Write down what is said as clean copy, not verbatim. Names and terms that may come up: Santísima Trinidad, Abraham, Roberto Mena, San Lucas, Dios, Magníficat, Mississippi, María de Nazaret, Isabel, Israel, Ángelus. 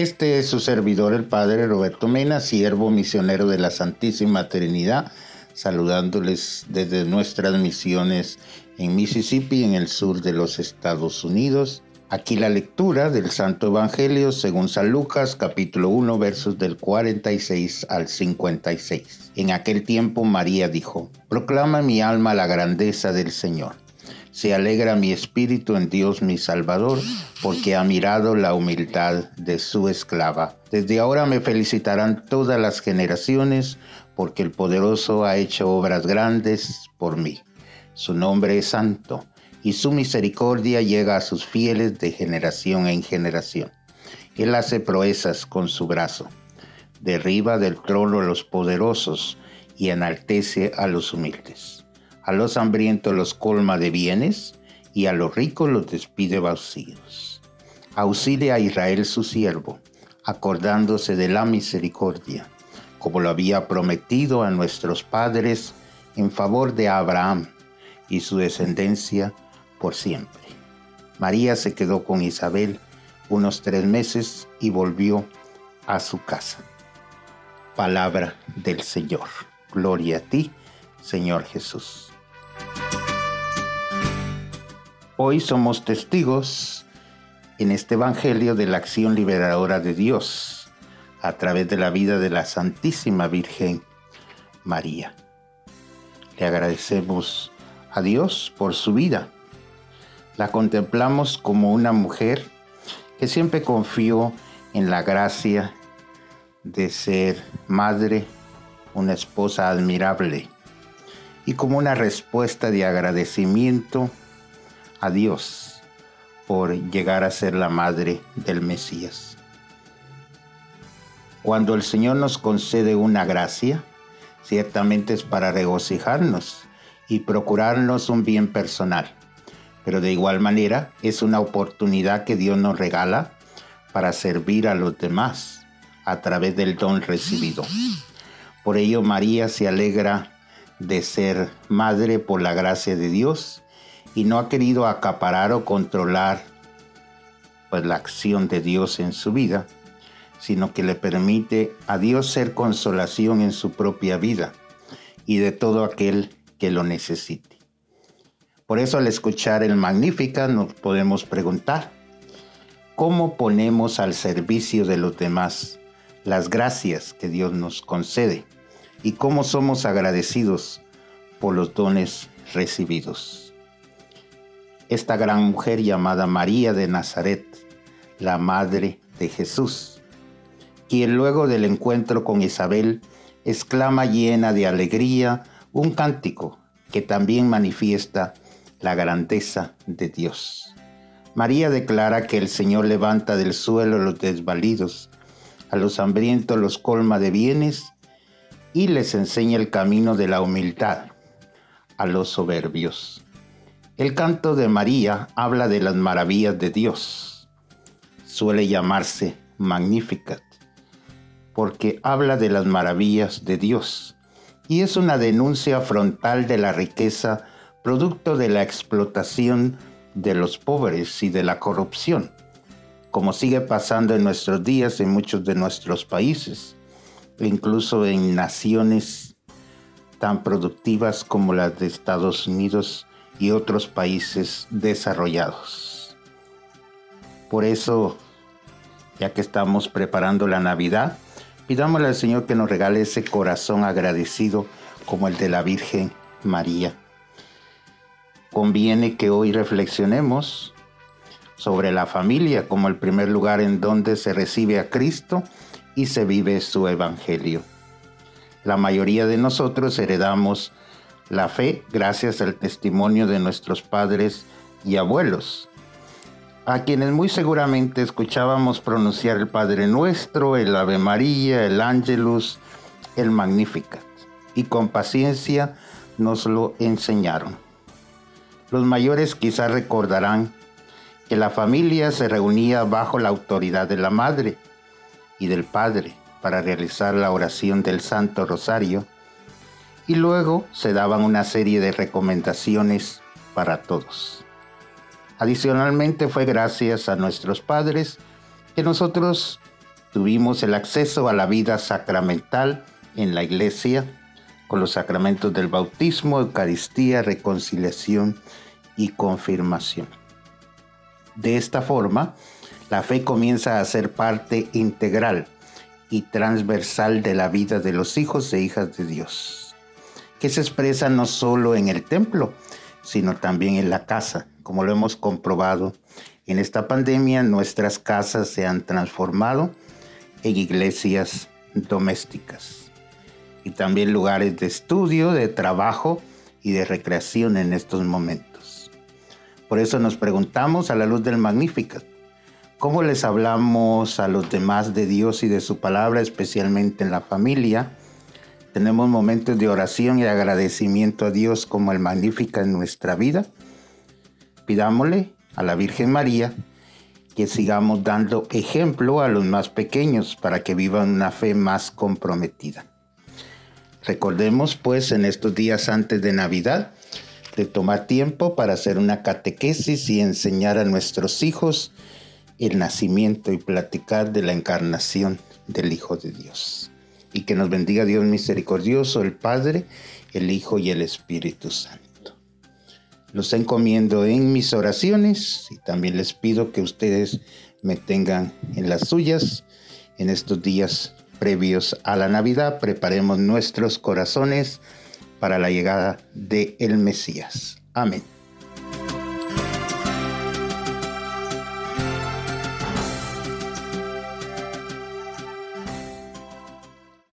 Este es su servidor, el Padre Roberto Mena, siervo misionero de la Santísima Trinidad, saludándoles desde nuestras misiones en Mississippi, en el sur de los Estados Unidos. Aquí la lectura del Santo Evangelio según San Lucas, capítulo 1, versos del 46 al 56. En aquel tiempo María dijo: «Proclama mi alma la grandeza del Señor. Se alegra mi espíritu en Dios mi Salvador, porque ha mirado la humildad de su esclava. Desde ahora me felicitarán todas las generaciones, porque el Poderoso ha hecho obras grandes por mí. Su nombre es santo, y su misericordia llega a sus fieles de generación en generación. Él hace proezas con su brazo, derriba del trono a los poderosos y enaltece a los humildes. A los hambrientos los colma de bienes, y a los ricos los despide vacíos. Auxilia a Israel su siervo, acordándose de la misericordia, como lo había prometido a nuestros padres, en favor de Abraham y su descendencia por siempre». María se quedó con Isabel unos 3 meses y volvió a su casa. Palabra del Señor. Gloria a ti, Señor Jesús. Hoy somos testigos en este Evangelio de la acción liberadora de Dios a través de la vida de la Santísima Virgen María. Le agradecemos a Dios por su vida. La contemplamos como una mujer que siempre confió en la gracia de ser madre, una esposa admirable, y como una respuesta de agradecimiento a Dios por llegar a ser la madre del Mesías. Cuando el Señor nos concede una gracia, ciertamente es para regocijarnos y procurarnos un bien personal, pero de igual manera es una oportunidad que Dios nos regala para servir a los demás a través del don recibido. Por ello, María se alegra de ser madre por la gracia de Dios, y no ha querido acaparar o controlar la acción de Dios en su vida, sino que le permite a Dios ser consolación en su propia vida y de todo aquel que lo necesite. Por eso, al escuchar el Magníficat, nos podemos preguntar: ¿cómo ponemos al servicio de los demás las gracias que Dios nos concede? ¿Y cómo somos agradecidos por los dones recibidos? Esta gran mujer llamada María de Nazaret, la madre de Jesús, quien luego del encuentro con Isabel exclama llena de alegría un cántico que también manifiesta la grandeza de Dios. María declara que el Señor levanta del suelo a los desvalidos, a los hambrientos los colma de bienes y les enseña el camino de la humildad a los soberbios. El canto de María habla de las maravillas de Dios. Suele llamarse Magníficat porque habla de las maravillas de Dios y es una denuncia frontal de la riqueza, producto de la explotación de los pobres y de la corrupción, como sigue pasando en nuestros días en muchos de nuestros países, incluso en naciones tan productivas como las de Estados Unidos y otros países desarrollados. Por eso, ya que estamos preparando la Navidad, pidámosle al Señor que nos regale ese corazón agradecido como el de la Virgen María. Conviene que hoy reflexionemos sobre la familia como el primer lugar en donde se recibe a Cristo y se vive su Evangelio. La mayoría de nosotros heredamos la fe gracias al testimonio de nuestros padres y abuelos, a quienes muy seguramente escuchábamos pronunciar el Padre Nuestro, el Ave María, el Ángelus, el Magníficat, y con paciencia nos lo enseñaron. Los mayores quizás recordarán que la familia se reunía bajo la autoridad de la madre y del padre para realizar la oración del Santo Rosario, y luego se daban una serie de recomendaciones para todos. Adicionalmente, fue gracias a nuestros padres que nosotros Tuvimos el acceso a la vida sacramental en la Iglesia con los sacramentos del bautismo, Eucaristía, reconciliación y confirmación. De esta forma, la fe comienza a ser parte integral y transversal de la vida de los hijos e hijas de Dios, que se expresa no solo en el templo, sino también en la casa. Como lo hemos comprobado en esta pandemia, nuestras casas se han transformado en iglesias domésticas y también lugares de estudio, de trabajo y de recreación en estos momentos. Por eso nos preguntamos a la luz del Magníficat, ¿cómo les hablamos a los demás de Dios y de su palabra, especialmente en la familia? ¿Tenemos momentos de oración y agradecimiento a Dios como el Magníficat en nuestra vida? Pidámosle a la Virgen María que sigamos dando ejemplo a los más pequeños para que vivan una fe más comprometida. Recordemos pues en estos días antes de Navidad de tomar tiempo para hacer una catequesis y enseñar a nuestros hijos el nacimiento y platicar de la encarnación del Hijo de Dios. Y que nos bendiga Dios misericordioso, el Padre, el Hijo y el Espíritu Santo. Los encomiendo en mis oraciones y también les pido que ustedes me tengan en las suyas. En estos días previos a la Navidad, preparemos nuestros corazones para la llegada del Mesías. Amén.